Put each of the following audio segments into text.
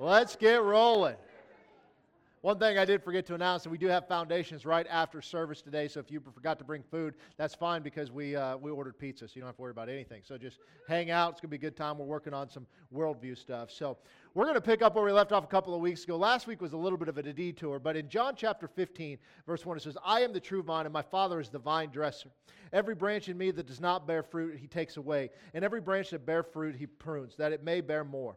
Let's get rolling. One thing I did forget to announce, and we do have foundations right after service today, so if you forgot to bring food, that's fine because we ordered pizza, so you don't have to worry about anything. So just hang out. It's going to be a good time. We're working on some worldview stuff. So we're going to pick up where we left off a couple of weeks ago. Last week was a little bit of a detour, but in John chapter 15, verse 1, it says, "I am the true vine, and my Father is the vine dresser. Every branch in me that does not bear fruit, he takes away. And every branch that bear fruit, he prunes, that it may bear more.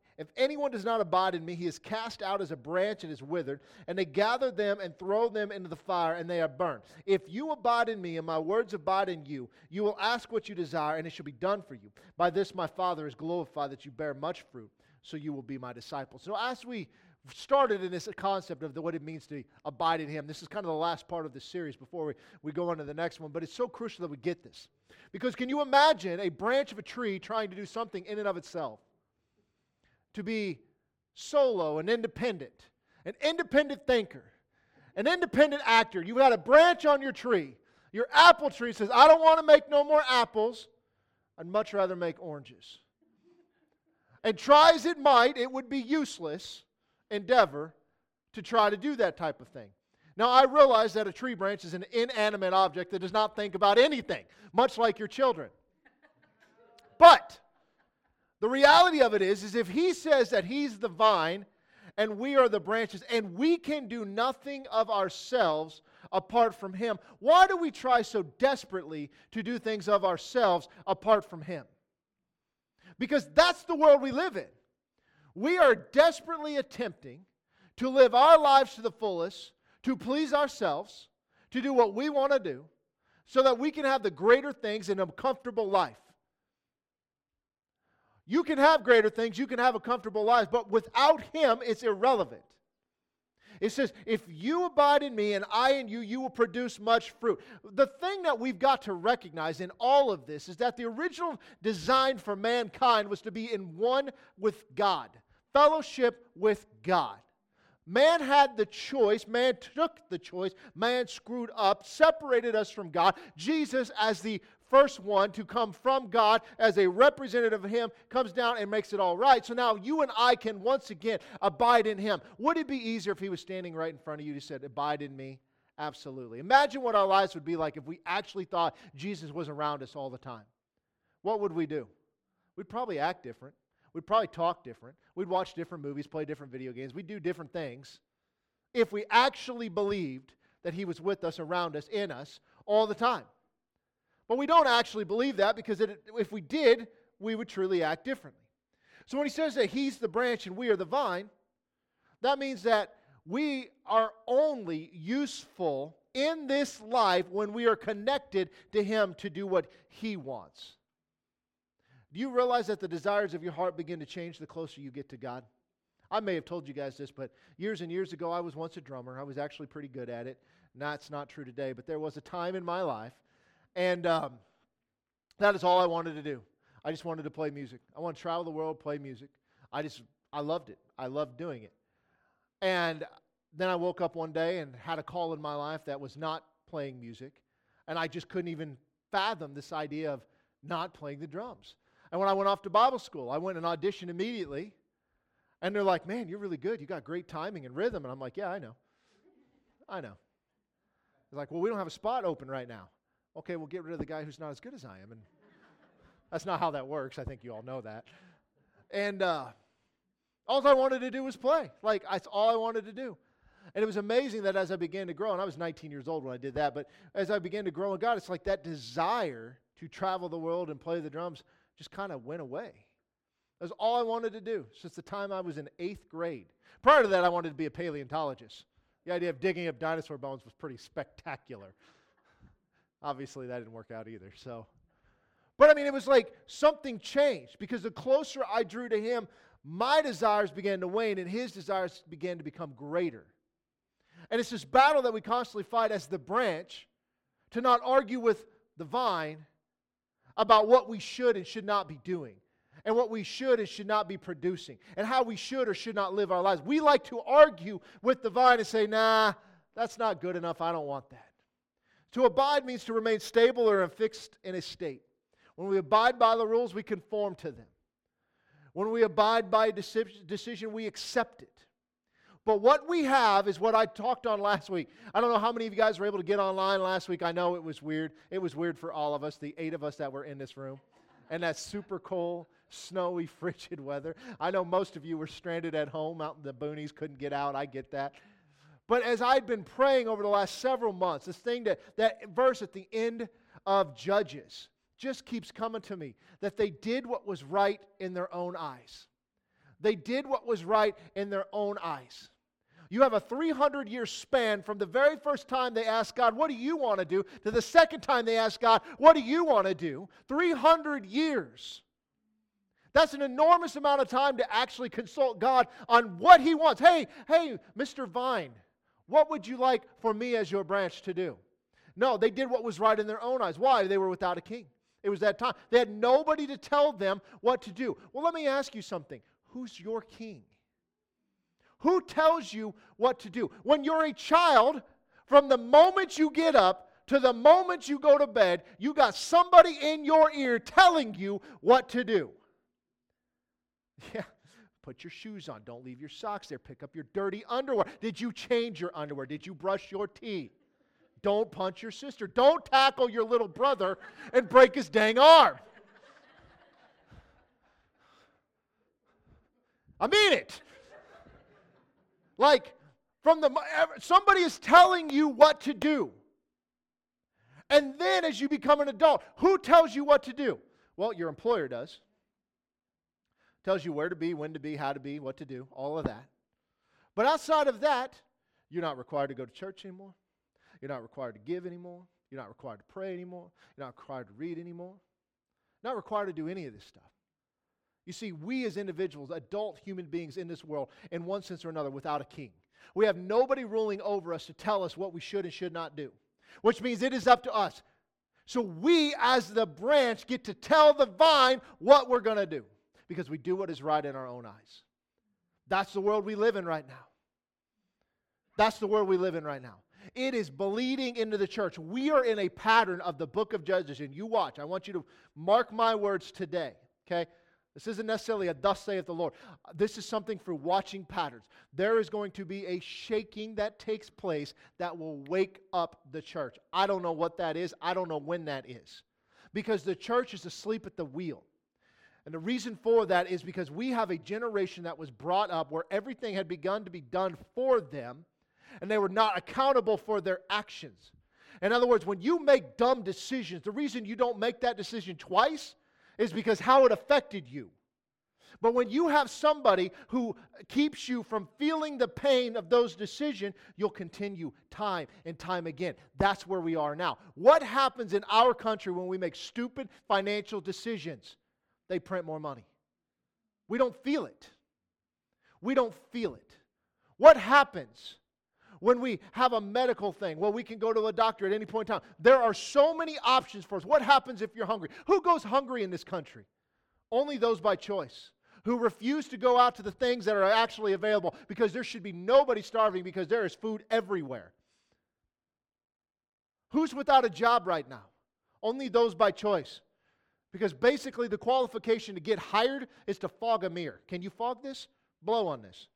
If anyone does not abide in me, he is cast out as a branch and is withered, and they gather them and throw them into the fire, and they are burned. If you abide in me, and my words abide in you, you will ask what you desire, and it shall be done for you. By this my Father is glorified, that you bear much fruit, so you will be my disciples." So as we started in this concept of what it means to abide in him, this is kind of the last part of this series before we go on to the next one, but it's so crucial that we get this. Because can you imagine a branch of a tree trying to do something in and of itself? To be solo and independent, an independent thinker, an independent actor. You've got a branch on your tree. Your apple tree says, "I don't want to make no more apples. I'd much rather make oranges." And try as it might, it would be useless endeavor to try to do that type of thing. Now, I realize that a tree branch is an inanimate object that does not think about anything, much like your children. But the reality of it is if he says that he's the vine and we are the branches and we can do nothing of ourselves apart from him, why do we try so desperately to do things of ourselves apart from him? Because that's the world we live in. We are desperately attempting to live our lives to the fullest, to please ourselves, to do what we want to do, so that we can have the greater things in a comfortable life. You can have greater things, you can have a comfortable life, but without him, it's irrelevant. It says, if you abide in me and I in you, you will produce much fruit. The thing that we've got to recognize in all of this is that the original design for mankind was to be in one with God, fellowship with God. Man had the choice, man took the choice, man screwed up, separated us from God. Jesus, as the first one to come from God as a representative of him, comes down and makes it all right. So now you and I can once again abide in him. Would it be easier if he was standing right in front of you and said, "Abide in me"? Absolutely. Imagine what our lives would be like if we actually thought Jesus was around us all the time. What would we do? We'd probably act different. We'd probably talk different. We'd watch different movies, play different video games. We'd do different things if we actually believed that he was with us, around us, in us all the time. But we don't actually believe that, because if we did, we would truly act differently. So when he says that he's the branch and we are the vine, that means that we are only useful in this life when we are connected to him to do what he wants. Do you realize that the desires of your heart begin to change the closer you get to God? I may have told you guys this, but years and years ago, I was once a drummer. I was actually pretty good at it. Now, it's not true today, but there was a time in my life. And that is all I wanted to do. I just wanted to play music. I wanted to travel the world, play music. I loved it. I loved doing it. And then I woke up one day and had a call in my life that was not playing music. And I just couldn't even fathom this idea of not playing the drums. And when I went off to Bible school, I went and auditioned immediately. And they're like, "Man, you're really good. You got great timing and rhythm." And I'm like, "Yeah, I know. I know." They're like, "Well, we don't have a spot open right now." Okay, we'll get rid of the guy who's not as good as I am. And that's not how that works. I think you all know that. And all I wanted to do was play. Like, that's all I wanted to do. And it was amazing that as I began to grow, and I was 19 years old when I did that, but as I began to grow in God, it's like that desire to travel the world and play the drums just kind of went away. That's all I wanted to do since the time I was in 8th grade. Prior to that, I wanted to be a paleontologist. The idea of digging up dinosaur bones was pretty spectacular. Obviously, that didn't work out either. So, but I mean, it was like something changed, because the closer I drew to him, my desires began to wane and his desires began to become greater. And it's this battle that we constantly fight as the branch to not argue with the vine about what we should and should not be doing. and what we should and should not be producing, and how we should or should not live our lives. We like to argue with the vine and say, nah, that's not good enough. I don't want that. To abide means to remain stable or fixed in a state. When we abide by the rules, we conform to them. When we abide by a decision, we accept it. But what we have is what I talked on last week. I don't know how many of you guys were able to get online last week. I know it was weird. It was weird for all of us, the 8 of us that were in this room. And that super cold, snowy, frigid weather. I know most of you were stranded at home out in the boonies, couldn't get out. I get that. But as I'd been praying over the last several months, this thing that verse at the end of Judges just keeps coming to me, that they did what was right in their own eyes. They did what was right in their own eyes. You have a 300-year span from the very first time they asked God, what do you want to do, to the second time they asked God, what do you want to do? 300 years. That's an enormous amount of time to actually consult God on what He wants. Hey, Mr. Vine, what would you like for me as your branch to do? No, they did what was right in their own eyes. Why? They were without a king. It was that time. They had nobody to tell them what to do. Well, let me ask you something. Who's your king? Who tells you what to do? When you're a child, from the moment you get up to the moment you go to bed, you got somebody in your ear telling you what to do. Yeah, put your shoes on. Don't leave your socks there. Pick up your dirty underwear. Did you change your underwear? Did you brush your teeth? Don't punch your sister. Don't tackle your little brother and break his dang arm. I mean it. Like, somebody is telling you what to do. And then as you become an adult, who tells you what to do? Well, your employer does. Tells you where to be, when to be, how to be, what to do, all of that. But outside of that, you're not required to go to church anymore. You're not required to give anymore. You're not required to pray anymore. You're not required to read anymore. Not required to do any of this stuff. You see, we as individuals, adult human beings in this world, in one sense or another, without a king. We have nobody ruling over us to tell us what we should and should not do, which means it is up to us. So we, as the branch, get to tell the vine what we're going to do because we do what is right in our own eyes. That's the world we live in right now. That's the world we live in right now. It is bleeding into the church. We are in a pattern of the book of Judges, and you watch. I want you to mark my words today, okay? This isn't necessarily a thus saith the Lord. This is something for watching patterns. There is going to be a shaking that takes place that will wake up the church. I don't know what that is. I don't know when that is. Because the church is asleep at the wheel. And the reason for that is because we have a generation that was brought up where everything had begun to be done for them, and they were not accountable for their actions. In other words, when you make dumb decisions, the reason you don't make that decision twice is because how it affected you. But when you have somebody who keeps you from feeling the pain of those decisions, you'll continue time and time again. That's where we are now. What happens in our country when we make stupid financial decisions? They print more money. We don't feel it. We don't feel it. What happens when we have a medical thing? Well, we can go to a doctor at any point in time. There are so many options for us. What happens if you're hungry? Who goes hungry in this country? Only those by choice who refuse to go out to the things that are actually available, because there should be nobody starving because there is food everywhere. Who's without a job right now? Only those by choice, because basically the qualification to get hired is to fog a mirror. Can you fog this? Blow on this.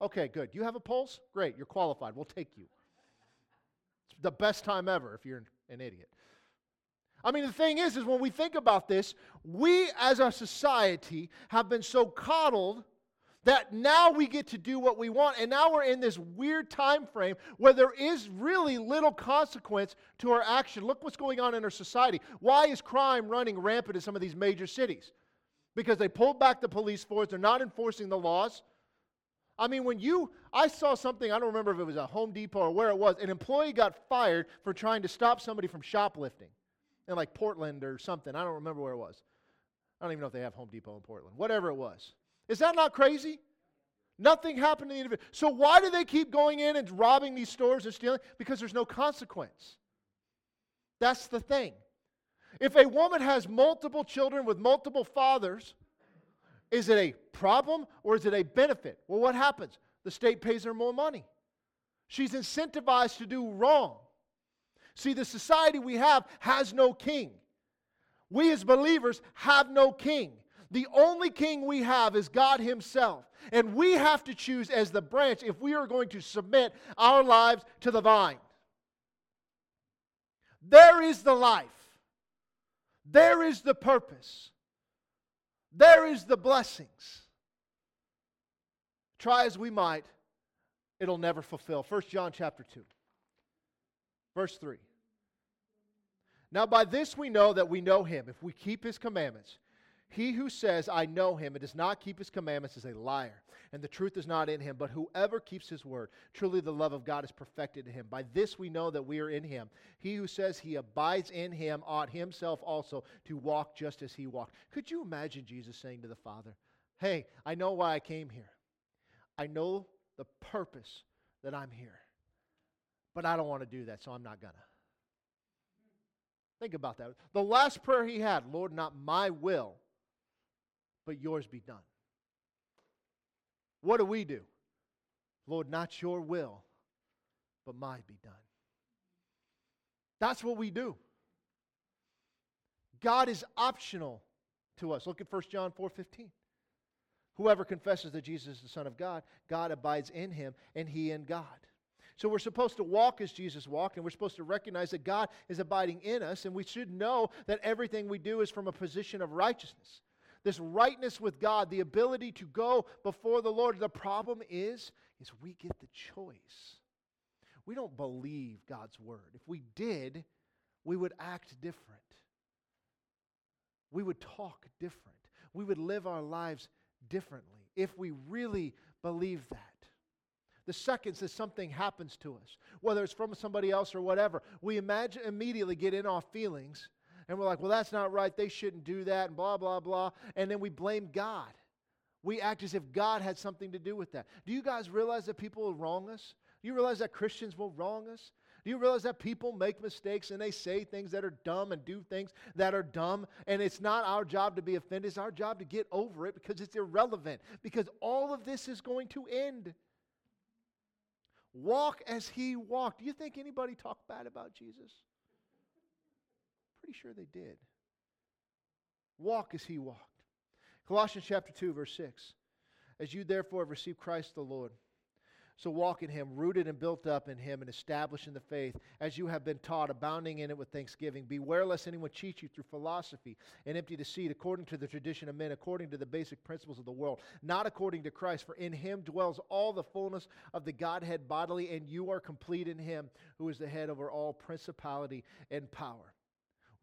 Okay, good. You have a pulse? Great, you're qualified. We'll take you. It's the best time ever if you're an idiot. I mean, the thing is when we think about this, we as a society have been so coddled that now we get to do what we want, and now we're in this weird time frame where there is really little consequence to our action. Look what's going on in our society. Why is crime running rampant in some of these major cities? Because they pulled back the police force. They're not enforcing the laws. I mean, I saw something, I don't remember if it was a Home Depot or where it was, an employee got fired for trying to stop somebody from shoplifting in like Portland or something. I don't remember where it was. I don't even know if they have Home Depot in Portland. Whatever it was. Is that not crazy? Nothing happened to the individual. So why do they keep going in and robbing these stores and stealing? Because there's no consequence. That's the thing. If a woman has multiple children with multiple fathers, Is it a problem or is it a benefit? Well, what happens? The state pays her more money. She's incentivized to do wrong. See, the society we have has no king. We as believers have no king. The only king we have is God Himself. And we have to choose as the branch if we are going to submit our lives to the vine. There is the life. There is the purpose. There is the blessings. Try as we might, it'll never fulfill. 1 John chapter 2, verse 3. Now by this we know that we know Him, if we keep His commandments. He who says, I know Him, and does not keep His commandments is a liar, and the truth is not in him. But whoever keeps His word, truly the love of God is perfected in him. By this we know that we are in Him. He who says he abides in Him ought himself also to walk just as He walked. Could you imagine Jesus saying to the Father, hey, I know why I came here. I know the purpose that I'm here. But I don't want to do that, so I'm not going to. Think about that. The last prayer He had, Lord, not my will, but yours be done. What do we do? Lord, not your will, but mine be done. That's what we do. God is optional to us. Look at 1 John 4:15. Whoever confesses that Jesus is the Son of God, God abides in him and he in God. So we're supposed to walk as Jesus walked, and we're supposed to recognize that God is abiding in us, and we should know that everything we do is from a position of righteousness. This rightness with God, the ability to go before the Lord. The problem is we get the choice. We don't believe God's word. If we did, we would act different. We would talk different. We would live our lives differently if we really believe that. The seconds that something happens to us, whether it's from somebody else or whatever, we immediately get in our feelings. And we're like, well, that's not right. They shouldn't do that, and blah, blah, blah. And then we blame God. We act as if God had something to do with that. Do you guys realize that people will wrong us? Do you realize that Christians will wrong us? Do you realize that people make mistakes and they say things that are dumb and do things that are dumb? And it's not our job to be offended. It's our job to get over it because it's irrelevant. Because all of this is going to end. Walk as He walked. Do you think anybody talked bad about Jesus? Pretty sure they did. Walk as He walked. Colossians chapter 2, verse 6. As you therefore have received Christ the Lord, so walk in Him, rooted and built up in Him and established in the faith, as you have been taught, abounding in it with thanksgiving. Beware lest anyone cheat you through philosophy and empty deceit, according to the tradition of men, according to the basic principles of the world, not according to Christ. For in Him dwells all the fullness of the Godhead bodily, and you are complete in Him, who is the head over all principality and power.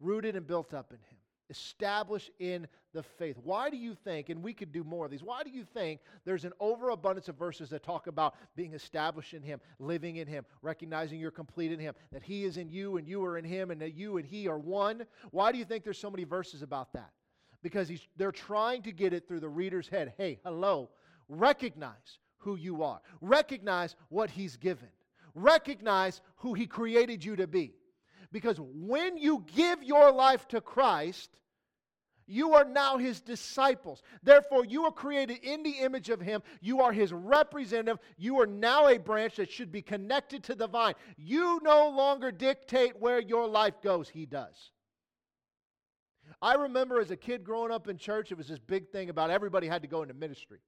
Rooted and built up in Him, established in the faith. Why do you think, and we could do more of these, why do you think there's an overabundance of verses that talk about being established in Him, living in Him, recognizing you're complete in Him, that He is in you and you are in Him, and that you and He are one? Why do you think there's so many verses about that? Because they're trying to get it through the reader's head. Hey, hello, recognize who you are. Recognize what He's given. Recognize who He created you to be. Because when you give your life to Christ, you are now His disciples. Therefore, you are created in the image of Him. You are His representative. You are now a branch that should be connected to the vine. You no longer dictate where your life goes. He does. I remember as a kid growing up in church, it was this big thing about everybody had to go into ministry.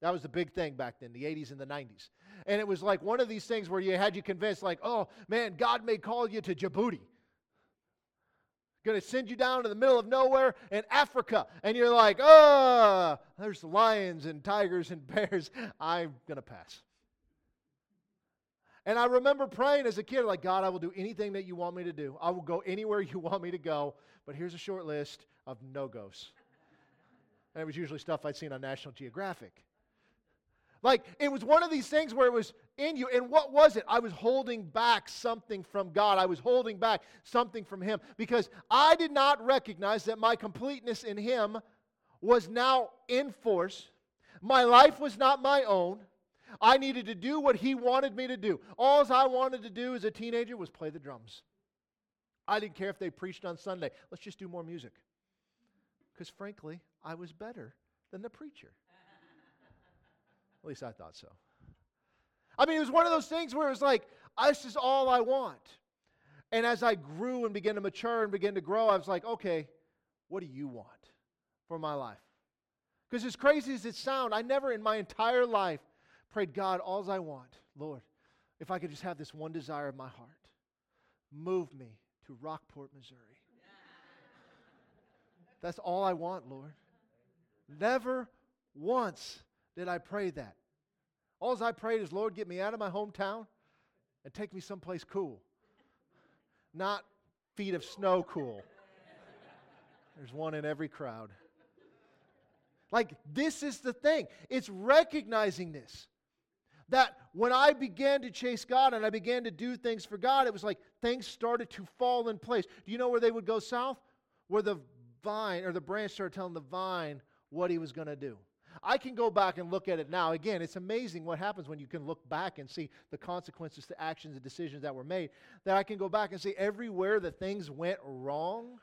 That was the big thing back then, the 80s and the 90s. And it was like one of these things where you had you convinced, like, oh, man, God may call you to Djibouti. Going to send you down to the middle of nowhere in Africa. And you're like, oh, there's lions and tigers and bears. I'm going to pass. And I remember praying as a kid, like, God, I will do anything that you want me to do. I will go anywhere you want me to go. But here's a short list of no-goes. And it was usually stuff I'd seen on National Geographic. Like, it was one of these things where it was in you. And what was it? I was holding back something from God. I was holding back something from Him because I did not recognize that my completeness in Him was now in force. My life was not my own. I needed to do what He wanted me to do. All I wanted to do as a teenager was play the drums. I didn't care if they preached on Sunday. Let's just do more music. Because frankly, I was better than the preacher. At least I thought so. I mean, it was one of those things where it was like, this is all I want. And as I grew and began to mature and began to grow, I was like, okay, what do you want for my life? Because as crazy as it sounds, I never in my entire life prayed, God, all I want, Lord, if I could just have this one desire of my heart, move me to Rockport, Missouri. That's all I want, Lord. Never once did I pray that. All I prayed is, Lord, get me out of my hometown and take me someplace cool. Not feet of snow cool. There's one in every crowd. Like, this is the thing. It's recognizing this. That when I began to chase God and I began to do things for God, it was like things started to fall in place. Do you know where they would go south? Where the vine or the branch started telling the vine what he was going to do. I can go back and look at it now. Again, it's amazing what happens when you can look back and see the consequences to actions and decisions that were made. That I can go back and see everywhere that things went wrong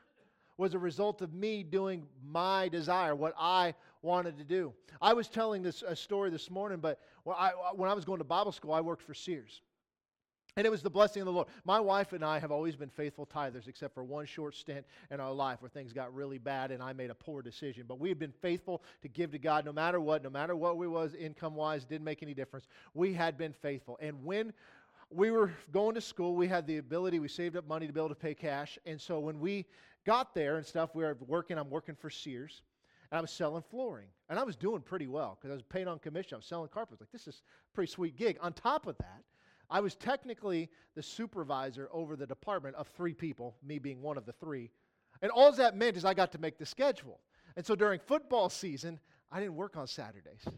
was a result of me doing my desire, what I wanted to do. I was telling this a story this morning, but when I was going to Bible school, I worked for Sears. And it was the blessing of the Lord. My wife and I have always been faithful tithers, except for one short stint in our life where things got really bad and I made a poor decision. But we had been faithful to give to God no matter what we was income-wise, didn't make any difference. We had been faithful. And when we were going to school, we had the ability, we saved up money to be able to pay cash. And so when we got there and stuff, we were working, I'm working for Sears. And I was selling flooring. And I was doing pretty well because I was paid on commission. I was selling carpets. Like, this is a pretty sweet gig. On top of that, I was technically the supervisor over the department of three people, me being one of the three. And all that meant is I got to make the schedule. And so during football season, I didn't work on Saturdays. It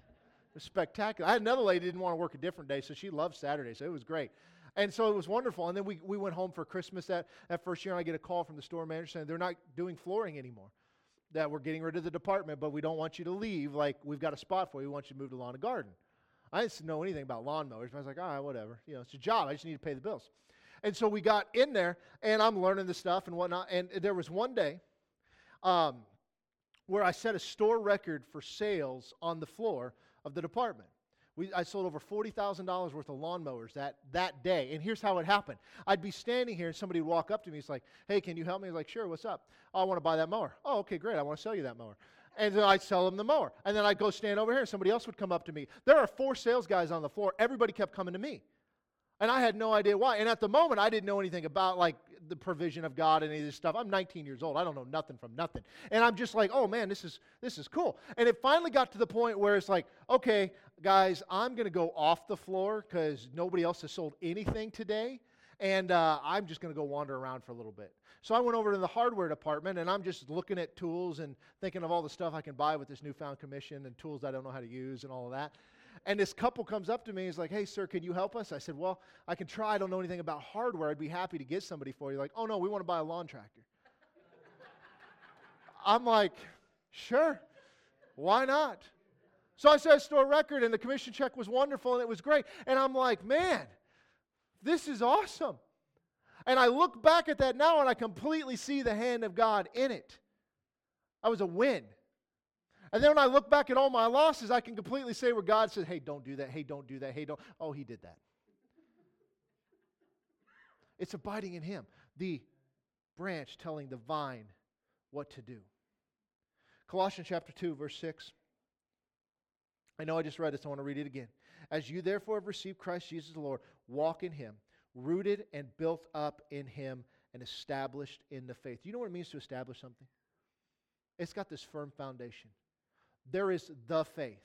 was spectacular. I had another lady who didn't want to work a different day, so she loved Saturdays. So it was great. And so it was wonderful. And then we went home for Christmas that first year, and I get a call from the store manager saying they're not doing flooring anymore, that we're getting rid of the department, but we don't want you to leave. Like, we've got a spot for you. We want you to move to lawn and garden. I didn't know anything about lawnmowers, but I was like, all right, whatever. You know, it's a job. I just need to pay the bills. And so we got in there, and I'm learning this stuff and whatnot. And there was one day where I set a store record for sales on the floor of the department. I sold over $40,000 worth of lawnmowers that day. And here's how it happened. I'd be standing here, and somebody would walk up to me. He's like, hey, can you help me? I was like, sure, what's up? Oh, I want to buy that mower. Oh, okay, great. I want to sell you that mower. And then I'd sell them the mower. And then I'd go stand over here, and somebody else would come up to me. There are four sales guys on the floor. Everybody kept coming to me. And I had no idea why. And at the moment, I didn't know anything about, like, the provision of God and any of this stuff. I'm 19 years old. I don't know nothing from nothing. And I'm just like, oh, man, this is cool. And it finally got to the point where it's like, okay, guys, I'm going to go off the floor because nobody else has sold anything today. And I'm just going to go wander around for a little bit. So I went over to the hardware department, and I'm just looking at tools and thinking of all the stuff I can buy with this newfound commission and tools I don't know how to use and all of that. And this couple comes up to me and is like, hey, sir, can you help us? I said, well, I can try. I don't know anything about hardware. I'd be happy to get somebody for you. Like, oh, no, we want to buy a lawn tractor. I'm like, sure, why not? So I said, store record, and the commission check was wonderful, and it was great. And I'm like, man, this is awesome. And I look back at that now, and I completely see the hand of God in it. I was a win. And then when I look back at all my losses, I can completely say where God said, hey, don't do that, hey, don't do that, hey, don't. Oh, he did that. It's abiding in him. The branch telling the vine what to do. Colossians chapter 2, verse 6. I know I just read it, so I want to read it again. As you therefore have received Christ Jesus the Lord, walk in him, rooted and built up in him and established in the faith. Do you know what it means to establish something? It's got this firm foundation. There is the faith.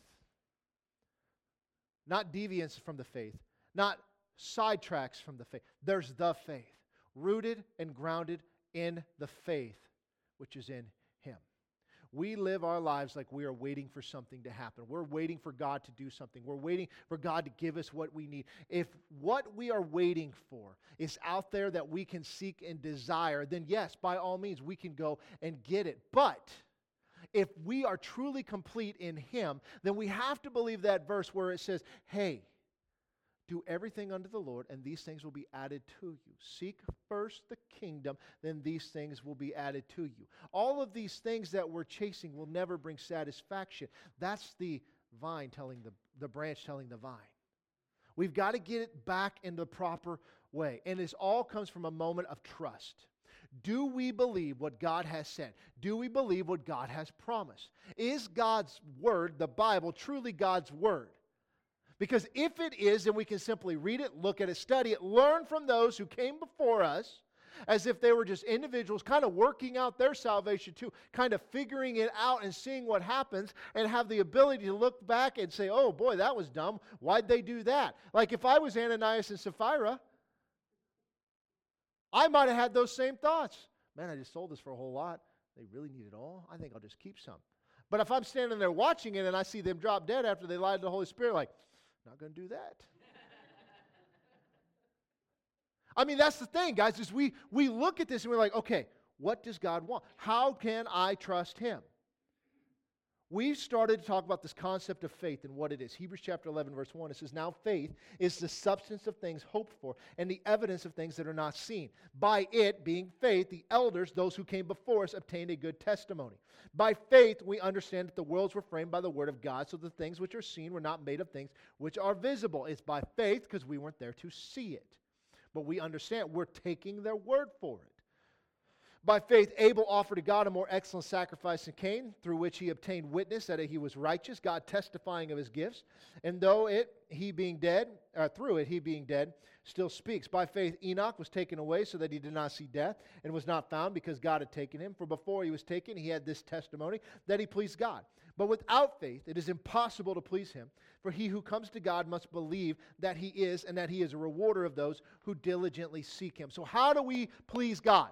Not deviance from the faith. Not sidetracks from the faith. There's the faith. Rooted and grounded in the faith, which is in him. We live our lives like we are waiting for something to happen. We're waiting for God to do something. We're waiting for God to give us what we need. If what we are waiting for is out there that we can seek and desire, then yes, by all means, we can go and get it. But if we are truly complete in him, then we have to believe that verse where it says, hey, Do everything under the Lord, and these things will be added to you. Seek first the kingdom, then these things will be added to you. All of these things that we're chasing will never bring satisfaction. That's the vine telling the branch telling the vine. We've got to get it back in the proper way. And this all comes from a moment of trust. Do we believe what God has said? Do we believe what God has promised? Is God's word, the Bible, truly God's word? Because if it is, then we can simply read it, look at it, study it, learn from those who came before us as if they were just individuals kind of working out their salvation too, kind of figuring it out and seeing what happens, and have the ability to look back and say, oh boy, that was dumb. Why'd they do that? Like if I was Ananias and Sapphira, I might have had those same thoughts. Man, I just sold this for a whole lot. They really need it all? I think I'll just keep some. But if I'm standing there watching it and I see them drop dead after they lied to the Holy Spirit, like, not going to do that. I mean, that's the thing, guys, is we look at this and we're like, okay, what does God want? How can I trust Him? We've started to talk about this concept of faith and what it is. Hebrews chapter 11, verse 1, it says, now faith is the substance of things hoped for and the evidence of things that are not seen. By it, being faith, the elders, those who came before us, obtained a good testimony. By faith, we understand that the worlds were framed by the word of God, so the things which are seen were not made of things which are visible. It's by faith because we weren't there to see it. But we understand we're taking their word for it. By faith, Abel offered to God a more excellent sacrifice than Cain, through which he obtained witness that he was righteous, God testifying of his gifts. And though it, he being dead, or through it, he being dead, still speaks. By faith, Enoch was taken away so that he did not see death, and was not found because God had taken him. For before he was taken, he had this testimony that he pleased God. But without faith, it is impossible to please him. For he who comes to God must believe that he is, and that he is a rewarder of those who diligently seek him. So how do we please God?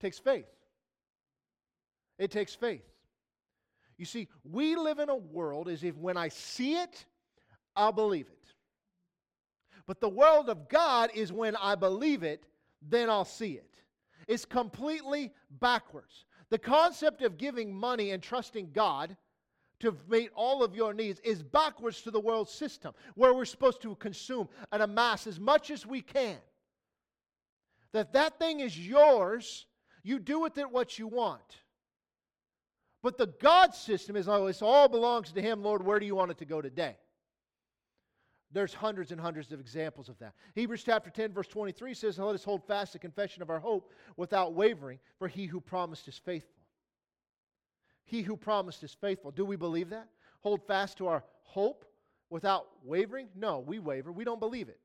Takes faith. It takes faith. You see, we live in a world as if when I see it, I'll believe it. But the world of God is when I believe it, then I'll see it. It's completely backwards. The concept of giving money and trusting God to meet all of your needs is backwards to the world system, where we're supposed to consume and amass as much as we can. That thing is yours. You do with it what you want. But the God system is, oh, this all belongs to Him. Lord, where do you want it to go today? There's hundreds and hundreds of examples of that. Hebrews chapter 10, verse 23 says, let us hold fast the confession of our hope without wavering, for He who promised is faithful. He who promised is faithful. Do we believe that? Hold fast to our hope without wavering? No, we waver. We don't believe it.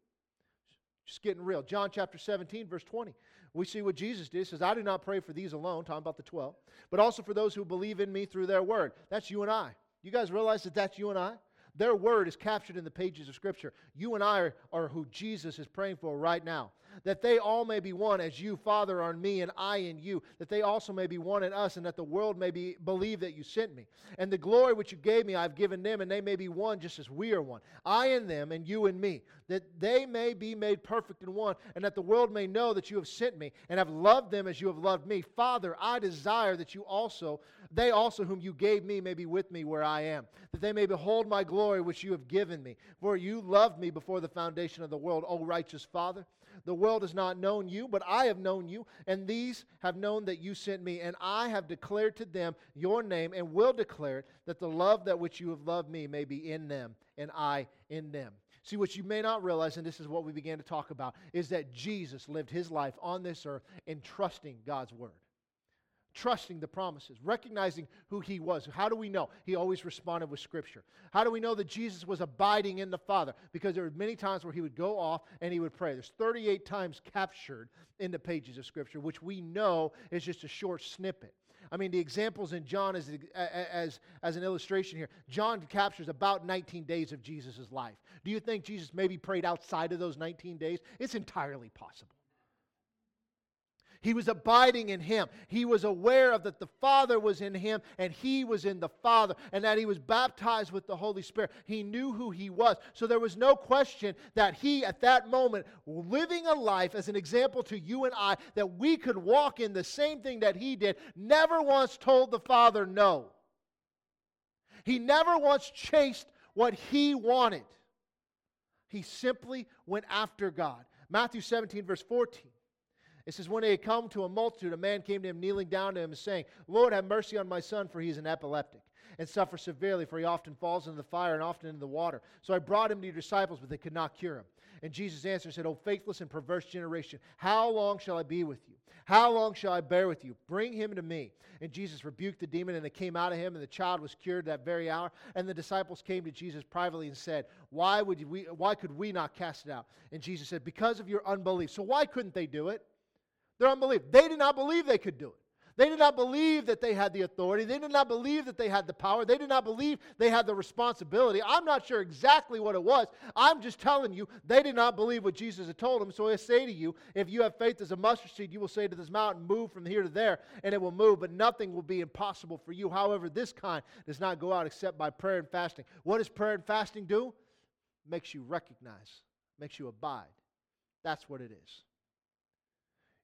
Just getting real. John chapter 17, verse 20. We see what Jesus did. He says, I do not pray for these alone, talking about the 12, but also for those who believe in me through their word. That's you and I. You guys realize that that's you and I? Their word is captured in the pages of Scripture. You and I are who Jesus is praying for right now. That they all may be one, as you, Father, are in me, and I in you. That they also may be one in us, and that the world may believe that you sent me. And the glory which you gave me, I have given them, and they may be one just as we are one. I in them, and you in me. That they may be made perfect in one, and that the world may know that you have sent me, and have loved them as you have loved me. Father, I desire that you also, they also whom you gave me, may be with me where I am. That they may behold my glory which you have given me, for you loved me before the foundation of the world, O righteous Father. The world has not known you, but I have known you, and these have known that you sent me, and I have declared to them your name, and will declare it, that the love that which you have loved me may be in them, and I in them. See, what you may not realize, and this is what we began to talk about, is that Jesus lived his life on this earth in trusting God's word. Trusting the promises, recognizing who he was. How do we know? He always responded with Scripture. How do we know that Jesus was abiding in the Father? Because there were many times where he would go off and he would pray. There's 38 times captured in the pages of Scripture, which we know is just a short snippet. I mean, the examples in John as an illustration here. John captures about 19 days of Jesus' life. Do you think Jesus maybe prayed outside of those 19 days? It's entirely possible. He was abiding in Him. He was aware of that the Father was in Him and He was in the Father, and that He was baptized with the Holy Spirit. He knew who He was. So there was no question that He, at that moment, living a life as an example to you and I, that we could walk in the same thing that He did, never once told the Father no. He never once chased what He wanted. He simply went after God. Matthew 17, verse 14. It says, when he had come to a multitude, a man came to him, kneeling down to him and saying, Lord, have mercy on my son, for he is an epileptic and suffers severely, for he often falls into the fire and often into the water. So I brought him to your disciples, but they could not cure him. And Jesus answered and said, O faithless and perverse generation, how long shall I be with you? How long shall I bear with you? Bring him to me. And Jesus rebuked the demon, and it came out of him, and the child was cured that very hour. And the disciples came to Jesus privately and said, Why could we not cast it out? And Jesus said, because of your unbelief. So why couldn't they do it? Their unbelief. They did not believe they could do it. They did not believe that they had the authority. They did not believe that they had the power. They did not believe they had the responsibility. I'm not sure exactly what it was. I'm just telling you, they did not believe what Jesus had told them. So I say to you, if you have faith as a mustard seed, you will say to this mountain, move from here to there, and it will move, but nothing will be impossible for you. However, this kind does not go out except by prayer and fasting. What does prayer and fasting do? It makes you recognize, makes you abide. That's what it is.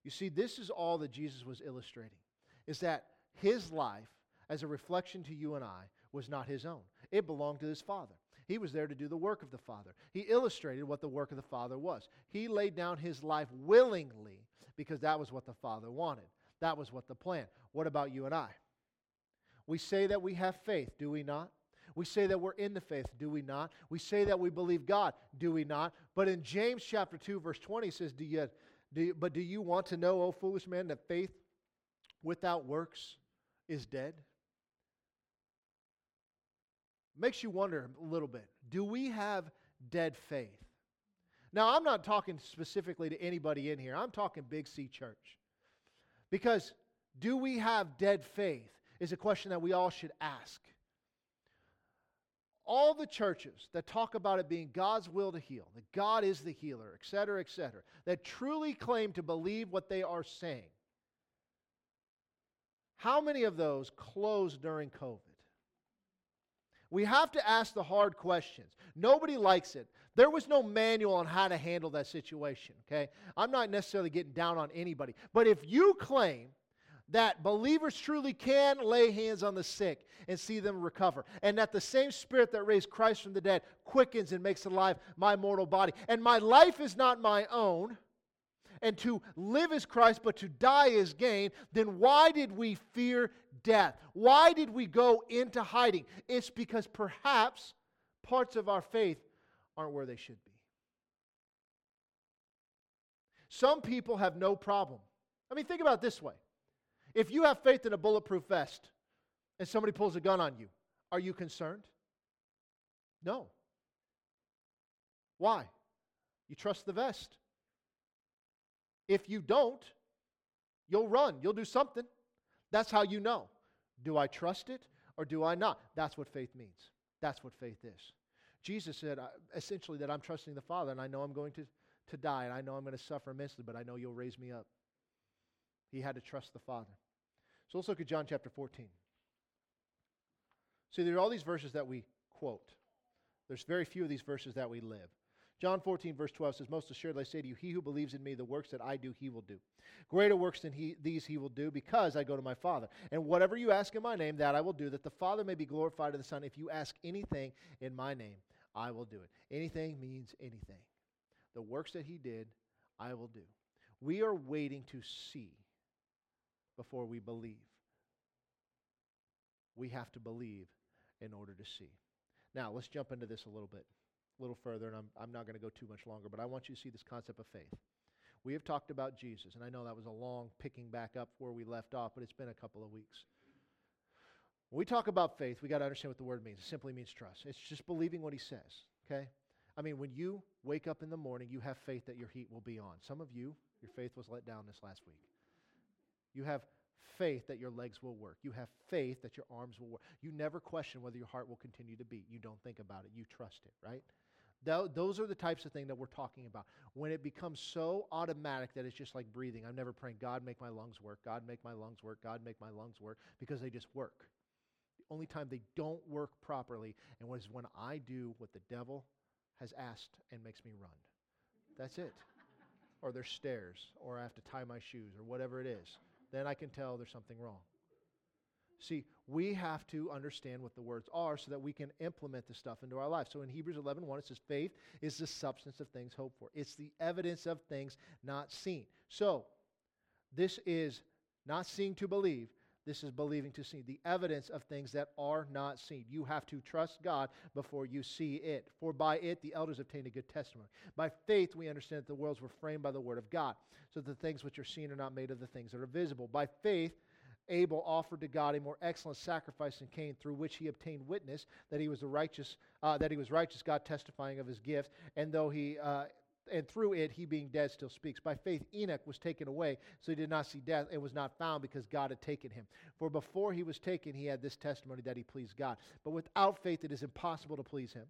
You see, this is all that Jesus was illustrating. Is that his life, as a reflection to you and I, was not his own. It belonged to his Father. He was there to do the work of the Father. He illustrated what the work of the Father was. He laid down his life willingly because that was what the Father wanted. That was what the plan. What about you and I? We say that we have faith, do we not? We say that we're in the faith, do we not? We say that we believe God, do we not? But in James chapter 2, verse 20, it says, do you want to know, O foolish man, that faith without works is dead? Makes you wonder a little bit. Do we have dead faith? Now, I'm not talking specifically to anybody in here. I'm talking Big C Church. Because do we have dead faith is a question that we all should ask. All the churches that talk about it being God's will to heal, that God is the healer, et cetera, that truly claim to believe what they are saying, how many of those closed during COVID? We have to ask the hard questions. Nobody likes it. There was no manual on how to handle that situation, okay? I'm not necessarily getting down on anybody. But if you claim that believers truly can lay hands on the sick and see them recover, and that the same Spirit that raised Christ from the dead quickens and makes alive my mortal body, and my life is not my own, and to live is Christ, but to die is gain, then why did we fear death? Why did we go into hiding? It's because perhaps parts of our faith aren't where they should be. Some people have no problem. I mean, think about it this way. If you have faith in a bulletproof vest and somebody pulls a gun on you, are you concerned? No. Why? You trust the vest. If you don't, you'll run. You'll do something. That's how you know. Do I trust it or do I not? That's what faith means. That's what faith is. Jesus said essentially that I'm trusting the Father, and I know I'm going to die, and I know I'm going to suffer immensely, but I know you'll raise me up. He had to trust the Father. So let's look at John chapter 14. See, there are all these verses that we quote. There's very few of these verses that we live. John 14, verse 12 says, most assuredly I say to you, he who believes in me, the works that I do, he will do. Greater works than these he will do, because I go to my Father. And whatever you ask in my name, that I will do, that the Father may be glorified in the Son. If you ask anything in my name, I will do it. Anything means anything. The works that he did, I will do. We are waiting to see before we believe. We have to believe in order to see. Now, let's jump into this a little bit. A little further, and I'm not going to go too much longer, but I want you to see this concept of faith. We have talked about Jesus, and I know that was a long picking back up where we left off, but it's been a couple of weeks. When we talk about faith, we got to understand what the word means. It simply means trust. It's just believing what he says, okay? I mean, when you wake up in the morning, you have faith that your heat will be on. Some of you, your faith was let down this last week. You have faith that your legs will work. You have faith that your arms will work. You never question whether your heart will continue to beat. You don't think about it. You trust it, right? Those are the types of things that we're talking about. When it becomes so automatic that it's just like breathing. I'm never praying, God, make my lungs work. God, make my lungs work. God, make my lungs work. Because they just work. The only time they don't work properly and is when I do what the devil has asked and makes me run. That's it. Or there's stairs. Or I have to tie my shoes. Or whatever it is. Then I can tell there's something wrong. See, we have to understand what the words are so that we can implement this stuff into our life. So in Hebrews 11:1, it says, faith is the substance of things hoped for. It's the evidence of things not seen. So this is not seeing to believe. This is believing to see. The evidence of things that are not seen. You have to trust God before you see it. For by it the elders obtained a good testimony. By faith we understand that the worlds were framed by the word of God, so that the things which are seen are not made of the things that are visible. By faith Abel offered to God a more excellent sacrifice than Cain, through which he obtained witness that he was righteous, God testifying of his gift, and through it, he being dead still speaks. By faith, Enoch was taken away, so he did not see death, and was not found because God had taken him. For before he was taken, he had this testimony that he pleased God. But without faith, it is impossible to please him.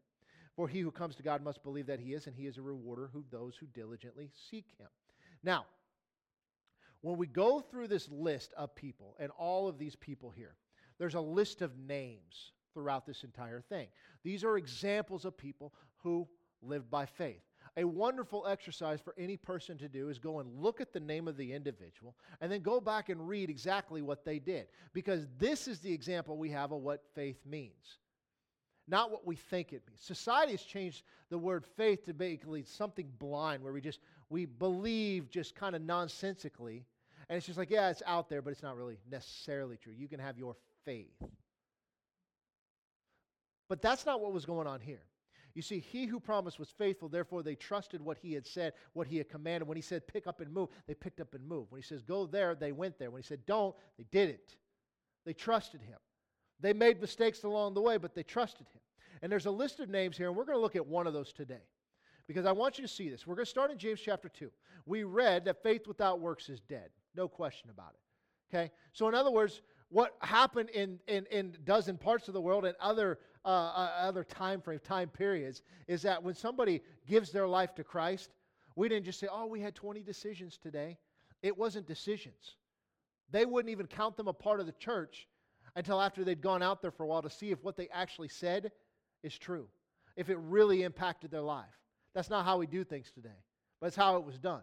For he who comes to God must believe that he is, and he is a rewarder of those who diligently seek him. Now, when we go through this list of people, and all of these people here, there's a list of names throughout this entire thing. These are examples of people who lived by faith. A wonderful exercise for any person to do is go and look at the name of the individual and then go back and read exactly what they did, because this is the example we have of what faith means, not what we think it means. Society has changed the word faith to basically something blind, where we believe just kind of nonsensically, and it's just like, yeah, it's out there, but it's not really necessarily true. You can have your faith. But that's not what was going on here. You see, he who promised was faithful, therefore they trusted what he had said, what he had commanded. When he said, pick up and move, they picked up and moved. When he says, go there, they went there. When he said, don't, they didn't. They trusted him. They made mistakes along the way, but they trusted him. And there's a list of names here, and we're going to look at one of those today, because I want you to see this. We're going to start in James chapter 2. We read that faith without works is dead. No question about it. Okay? So in other words, what happened in dozen parts of the world and other time periods is that when somebody gives their life to Christ, we didn't just say, oh, we had 20 decisions today. It wasn't decisions. They wouldn't even count them a part of the church until after they'd gone out there for a while to see if what they actually said is true, if it really impacted their life. That's not how we do things today, but it's how it was done.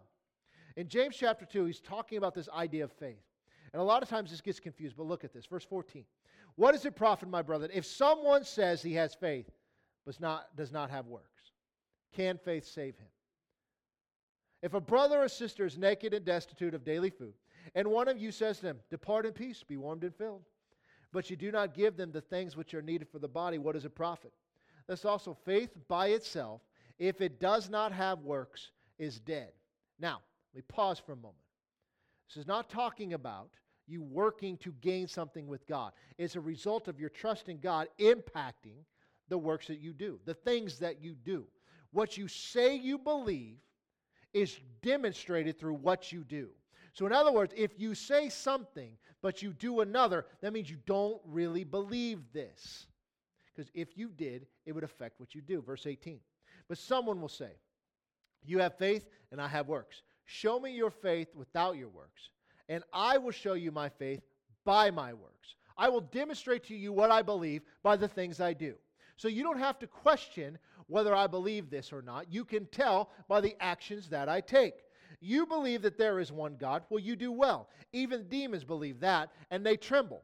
In James chapter 2, he's talking about this idea of faith. And a lot of times this gets confused, but look at this. Verse 14. What does it profit, my brother, if someone says he has faith, but does not have works? Can faith save him? If a brother or sister is naked and destitute of daily food, and one of you says to them, depart in peace, be warmed and filled, but you do not give them the things which are needed for the body, what does it profit? Thus also faith by itself, if it does not have works, is dead. Now, let me pause for a moment. This is not talking about you working to gain something with God. It's a result of your trust in God impacting the works that you do, the things that you do. What you say you believe is demonstrated through what you do. So in other words, if you say something but you do another, that means you don't really believe this. Because if you did, it would affect what you do. Verse 18. But someone will say, you have faith and I have works. Show me your faith without your works, and I will show you my faith by my works. I will demonstrate to you what I believe by the things I do. So you don't have to question whether I believe this or not. You can tell by the actions that I take. You believe that there is one God. Well, you do well. Even demons believe that, and they tremble.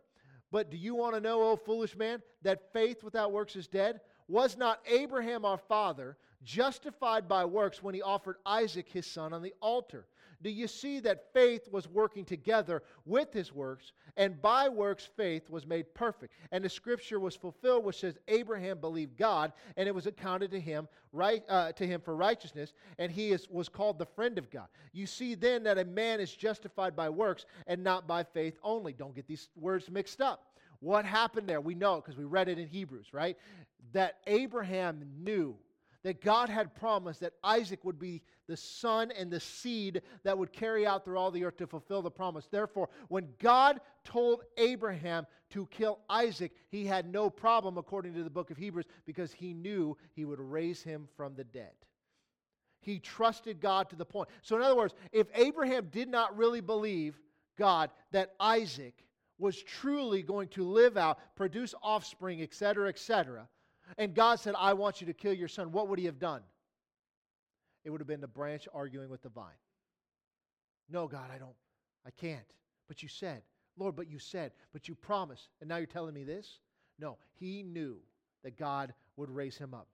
But do you want to know, O foolish man, that faith without works is dead? Was not Abraham our father justified by works when he offered Isaac his son on the altar? Do you see that faith was working together with his works, and by works faith was made perfect? And the scripture was fulfilled, which says, Abraham believed God, and it was accounted to him for righteousness, and he was called the friend of God. You see then that a man is justified by works and not by faith only. Don't get these words mixed up. What happened there? We know it because we read it in Hebrews, right? That Abraham knew that God had promised that Isaac would be the son and the seed that would carry out through all the earth to fulfill the promise. Therefore, when God told Abraham to kill Isaac, he had no problem, according to the book of Hebrews, because he knew he would raise him from the dead. He trusted God to the point. So in other words, if Abraham did not really believe God that Isaac was truly going to live out, produce offspring, etc., etc., and God said, I want you to kill your son, what would he have done? It would have been the branch arguing with the vine. No, God, I can't. But you said, Lord, but you said, but you promised, and now you're telling me this? No, he knew that God would raise him up.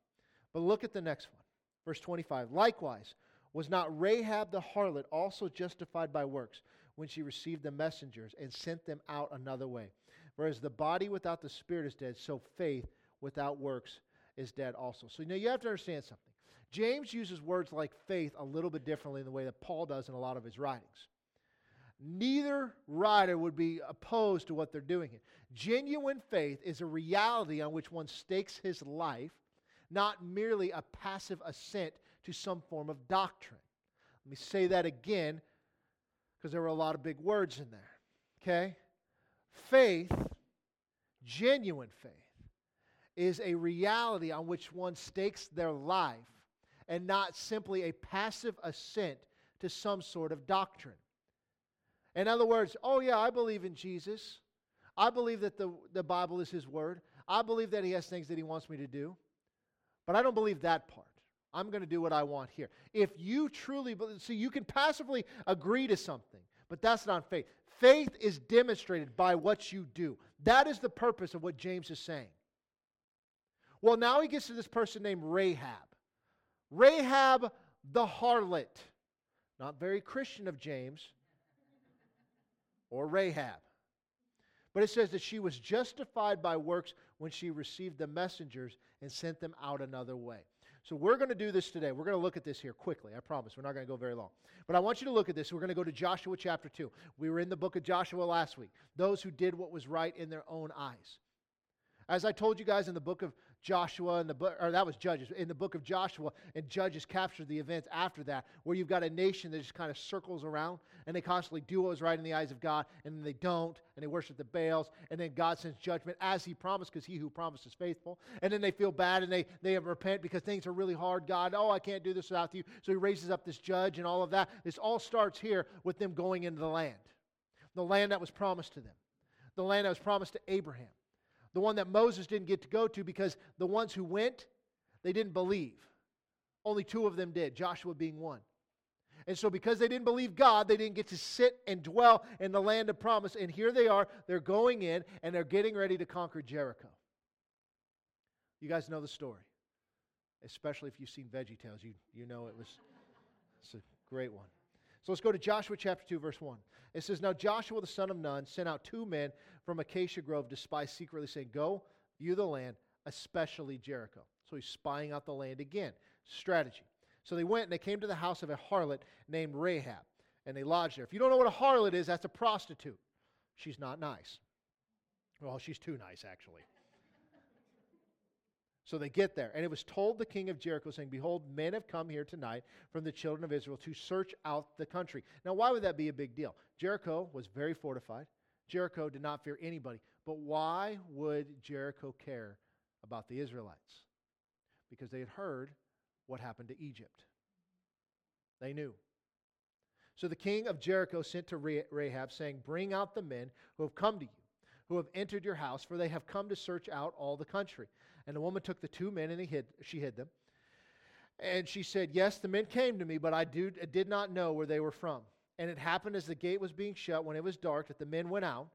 But look at the next one. Verse 25, likewise, was not Rahab the harlot also justified by works when she received the messengers and sent them out another way? Whereas the body without the spirit is dead, so faith without works is dead also. So now you have to understand something. James uses words like faith a little bit differently in the way that Paul does in a lot of his writings. Neither writer would be opposed to what they're doing here. Genuine faith is a reality on which one stakes his life, not merely a passive assent to some form of doctrine. Let me say that again, because there were a lot of big words in there. Okay? Faith, genuine faith, is a reality on which one stakes their life and not simply a passive assent to some sort of doctrine. In other words, oh yeah, I believe in Jesus. I believe that the Bible is His Word. I believe that He has things that He wants me to do. But I don't believe that part. I'm going to do what I want here. If you truly believe, see, you can passively agree to something, but that's not faith. Faith is demonstrated by what you do. That is the purpose of what James is saying. Well, now he gets to this person named Rahab. Rahab the harlot. Not very Christian of James. Or Rahab. But it says that she was justified by works when she received the messengers and sent them out another way. So we're going to do this today. We're going to look at this here quickly. I promise. We're not going to go very long. But I want you to look at this. We're going to go to Joshua chapter 2. We were in the book of Joshua last week. Those who did what was right in their own eyes. As I told you guys in the book of Joshua, in the book of Joshua, and Judges captured the events after that, where you've got a nation that just kind of circles around, and they constantly do what was right in the eyes of God, and then they don't, and they worship the Baals, and then God sends judgment as He promised, because He who promised is faithful, and then they feel bad, and they repent because things are really hard, God, oh, I can't do this without you, so He raises up this judge and all of that. This all starts here with them going into the land that was promised to them, the land that was promised to Abraham. The one that Moses didn't get to go to because the ones who went, they didn't believe. Only two of them did, Joshua being one. And so because they didn't believe God, they didn't get to sit and dwell in the land of promise. And here they are, they're going in, and they're getting ready to conquer Jericho. You guys know the story. Especially if you've seen VeggieTales, you know it's a great one. So let's go to Joshua chapter 2, verse 1. It says, now Joshua the son of Nun sent out two men from Acacia Grove to spy secretly, saying, go, view the land, especially Jericho. So he's spying out the land again. Strategy. So they went and they came to the house of a harlot named Rahab, and they lodged there. If you don't know what a harlot is, that's a prostitute. She's not nice. Well, she's too nice, actually. So they get there, and it was told the king of Jericho, saying, behold, men have come here tonight from the children of Israel to search out the country. Now, why would that be a big deal? Jericho was very fortified. Jericho did not fear anybody. But why would Jericho care about the Israelites? Because they had heard what happened to Egypt. They knew. So the king of Jericho sent to Rahab, saying, bring out the men who have come to you, who have entered your house, for they have come to search out all the country. And the woman took the two men, and she hid them. And she said, yes, the men came to me, but I did not know where they were from. And it happened as the gate was being shut, when it was dark, that the men went out.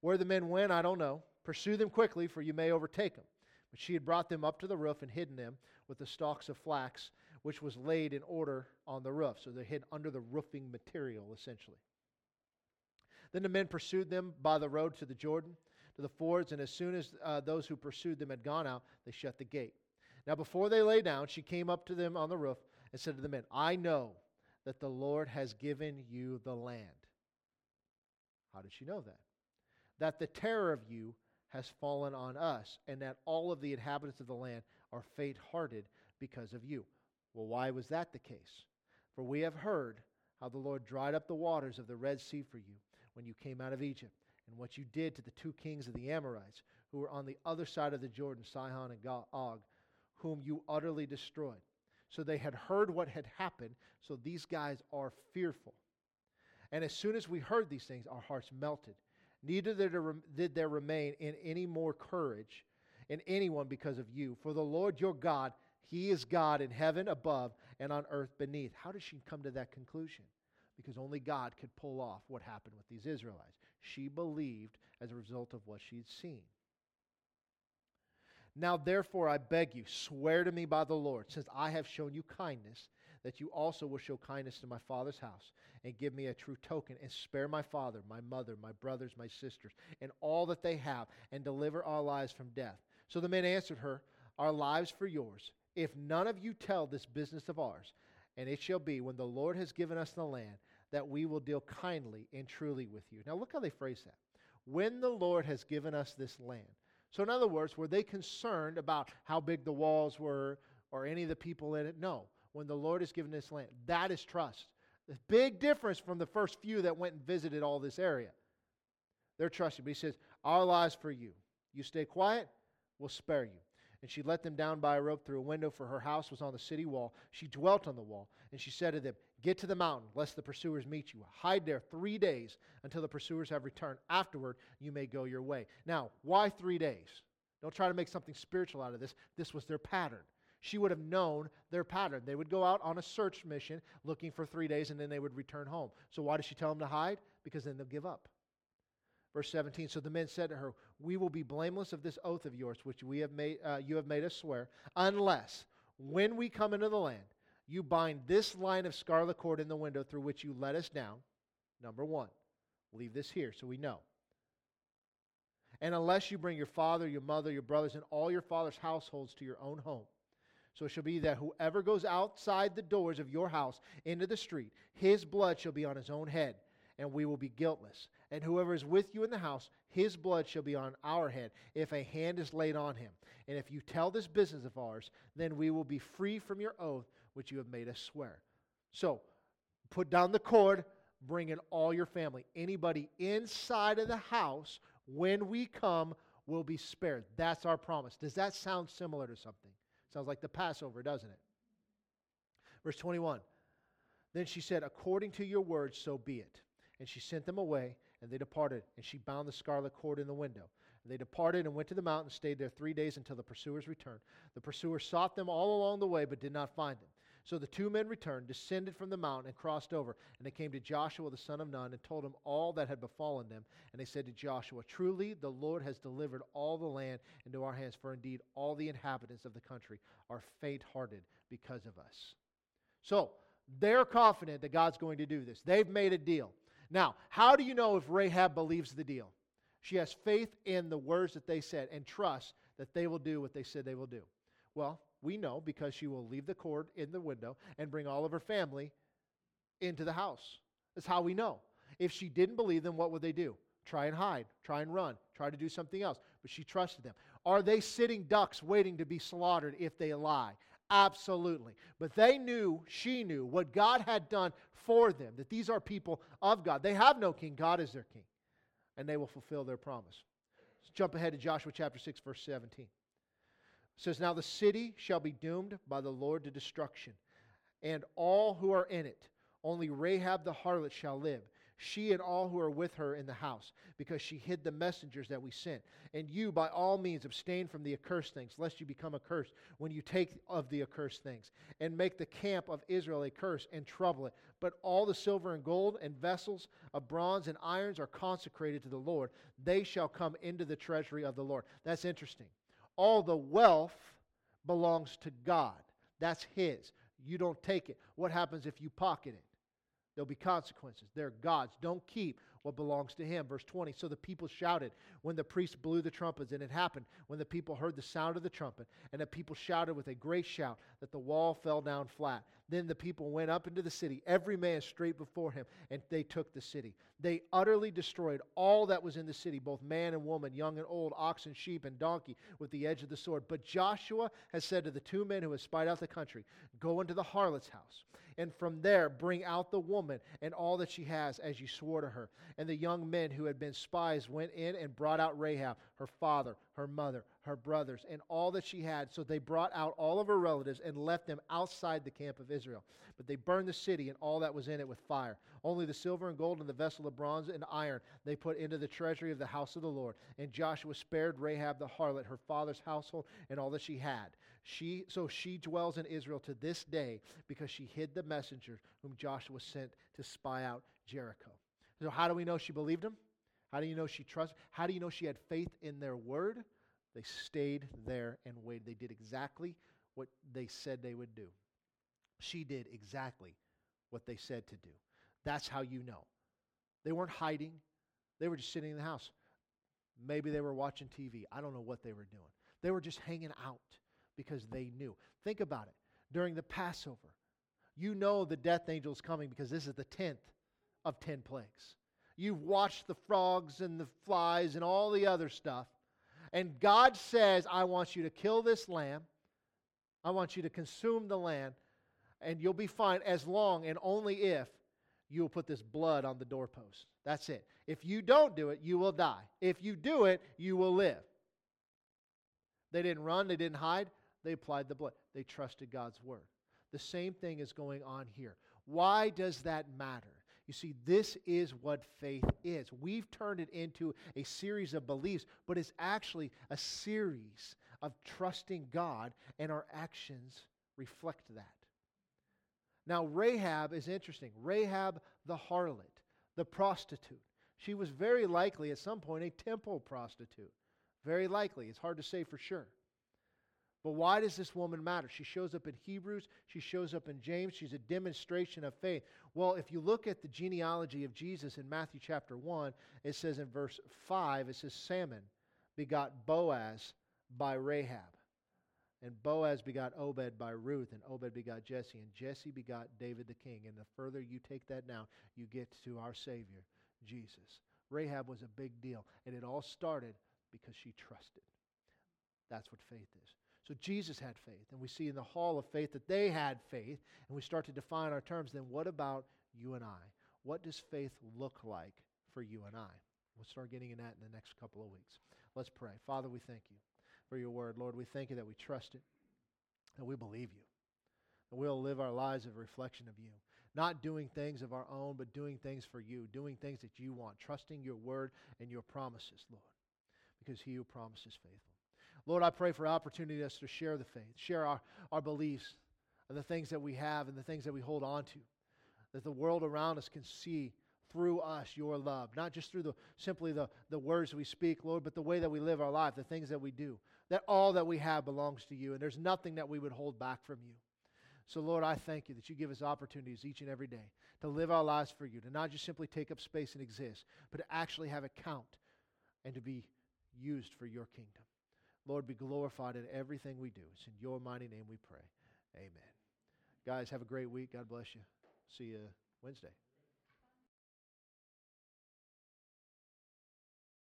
Where the men went, I don't know. Pursue them quickly, for you may overtake them. But she had brought them up to the roof and hidden them with the stalks of flax, which was laid in order on the roof. So they're hidden under the roofing material, essentially. Then the men pursued them by the road to the Jordan, to the fords, and as soon as those who pursued them had gone out, they shut the gate. Now before they lay down, she came up to them on the roof and said to the men, I know that the Lord has given you the land. How did she know that? That the terror of you has fallen on us, and that all of the inhabitants of the land are faint-hearted because of you. Well, why was that the case? For we have heard how the Lord dried up the waters of the Red Sea for you, when you came out of Egypt, and what you did to the two kings of the Amorites, who were on the other side of the Jordan, Sihon and Og, whom you utterly destroyed. So they had heard what had happened, so these guys are fearful. And as soon as we heard these things, our hearts melted. Neither did there remain in any more courage in anyone because of you. For the Lord your God, He is God in heaven above and on earth beneath. How did she come to that conclusion? Because only God could pull off what happened with these Israelites. She believed as a result of what she'd seen. Now therefore I beg you, swear to me by the Lord, since I have shown you kindness, that you also will show kindness to my father's house, and give me a true token, and spare my father, my mother, my brothers, my sisters, and all that they have, and deliver our lives from death. So the men answered her, our lives for yours, if none of you tell this business of ours. And it shall be, when the Lord has given us the land, that we will deal kindly and truly with you. Now look how they phrase that. When the Lord has given us this land. So in other words, were they concerned about how big the walls were or any of the people in it? No. When the Lord has given this land, that is trust. The big difference from the first few that went and visited all this area. They're trusting. But he says, our lives for you. You stay quiet, we'll spare you. And she let them down by a rope through a window, for her house was on the city wall. She dwelt on the wall, and she said to them, get to the mountain, lest the pursuers meet you. Hide there 3 days until the pursuers have returned. Afterward, you may go your way. Now, why 3 days? Don't try to make something spiritual out of this. This was their pattern. She would have known their pattern. They would go out on a search mission looking for 3 days, and then they would return home. So why does she tell them to hide? Because then they'll give up. Verse 17, so the men said to her, we will be blameless of this oath of yours, which we have made, you have made us swear, unless when we come into the land, you bind this line of scarlet cord in the window through which you let us down. Number one, leave this here so we know. And unless you bring your father, your mother, your brothers, and all your father's households to your own home. So it shall be that whoever goes outside the doors of your house into the street, his blood shall be on his own head, and we will be guiltless. And whoever is with you in the house, his blood shall be on our head, if a hand is laid on him. And if you tell this business of ours, then we will be free from your oath, which you have made us swear. So, put down the cord, bring in all your family. Anybody inside of the house, when we come, will be spared. That's our promise. Does that sound similar to something? Sounds like the Passover, doesn't it? Verse 21, then she said, according to your words, so be it. And she sent them away, and they departed, and she bound the scarlet cord in the window. And they departed and went to the mountain, stayed there 3 days until the pursuers returned. The pursuers sought them all along the way, but did not find them. So the two men returned, descended from the mountain, and crossed over. And they came to Joshua the son of Nun, and told him all that had befallen them. And they said to Joshua, truly the Lord has delivered all the land into our hands, for indeed all the inhabitants of the country are faint-hearted because of us. So they're confident that God's going to do this. They've made a deal. Now, how do you know if Rahab believes the deal? She has faith in the words that they said and trust that they will do what they said they will do. Well, we know because she will leave the cord in the window and bring all of her family into the house. That's how we know. If she didn't believe them, what would they do? Try and hide, try and run, try to do something else. But she trusted them. Are they sitting ducks waiting to be slaughtered if they lie? Absolutely. But they knew, she knew, what God had done for them, that these are people of God. They have no king. God is their king. And they will fulfill their promise. Let's jump ahead to Joshua chapter 6, verse 17. It says, now the city shall be doomed by the Lord to destruction, and all who are in it. Only Rahab the harlot shall live, she and all who are with her in the house, because she hid the messengers that we sent. And you, by all means, abstain from the accursed things, lest you become accursed when you take of the accursed things, and make the camp of Israel a curse and trouble it. But all the silver and gold and vessels of bronze and irons are consecrated to the Lord. They shall come into the treasury of the Lord. That's interesting. All the wealth belongs to God. That's His. You don't take it. What happens if you pocket it? There'll be consequences. They're God's. Don't keep what belongs to Him. Verse 20, so the people shouted when the priests blew the trumpets, and it happened when the people heard the sound of the trumpet, and the people shouted with a great shout that the wall fell down flat. Then the people went up into the city, every man straight before him, and they took the city. They utterly destroyed all that was in the city, both man and woman, young and old, ox and sheep and donkey, with the edge of the sword. But Joshua has said to the two men who have spied out the country, go into the harlot's house, and from there bring out the woman and all that she has, as you swore to her. And the young men who had been spies went in and brought out Rahab, her father, her mother, her brothers, and all that she had. So they brought out all of her relatives and left them outside the camp of Israel. But they burned the city and all that was in it with fire. Only the silver and gold and the vessel of bronze and iron they put into the treasury of the house of the Lord. And Joshua spared Rahab the harlot, her father's household, and all that she had. So she dwells in Israel to this day, because she hid the messengers whom Joshua sent to spy out Jericho. So how do we know she believed him? How do you know she trusted? How do you know she had faith in their word? They stayed there and waited. They did exactly what they said they would do. She did exactly what they said to do. That's how you know. They weren't hiding. They were just sitting in the house. Maybe they were watching TV. I don't know what they were doing. They were just hanging out because they knew. Think about it. During the Passover, you know the death angel is coming because this is the 10th of 10 plagues. You've watched the frogs and the flies and all the other stuff. And God says, I want you to kill this lamb. I want you to consume the lamb. And you'll be fine as long and only if you will put this blood on the doorpost. That's it. If you don't do it, you will die. If you do it, you will live. They didn't run. They didn't hide. They applied the blood. They trusted God's word. The same thing is going on here. Why does that matter? You see, this is what faith is. We've turned it into a series of beliefs, but it's actually a series of trusting God, and our actions reflect that. Now, Rahab is interesting. Rahab the harlot, the prostitute. She was very likely at some point a temple prostitute. Very likely. It's hard to say for sure. But why does this woman matter? She shows up in Hebrews. She shows up in James. She's a demonstration of faith. Well, if you look at the genealogy of Jesus in Matthew chapter 1, it says in verse 5, it says, Salmon begot Boaz by Rahab. And Boaz begot Obed by Ruth, and Obed begot Jesse, and Jesse begot David the king. And the further you take that now, you get to our Savior, Jesus. Rahab was a big deal, and it all started because she trusted. That's what faith is. So Jesus had faith, and we see in the hall of faith that they had faith, and we start to define our terms. Then what about you and I? What does faith look like for you and I? We'll start getting into that in the next couple of weeks. Let's pray. Father, we thank you for your word. Lord, we thank you that we trust it, that we believe you, that we'll live our lives as a reflection of you, not doing things of our own, but doing things for you, doing things that you want, trusting your word and your promises, Lord, because he who promises is faithful. Lord, I pray for opportunities to share the faith, share our beliefs and the things that we have and the things that we hold on to, that the world around us can see through us your love, not just through the words we speak, Lord, but the way that we live our life, the things that we do, that all that we have belongs to you, and there's nothing that we would hold back from you. So, Lord, I thank you that you give us opportunities each and every day to live our lives for you, to not just simply take up space and exist, but to actually have a count and to be used for your kingdom. Lord, be glorified in everything we do. It's in your mighty name we pray. Amen. Guys, have a great week. God bless you. See you Wednesday.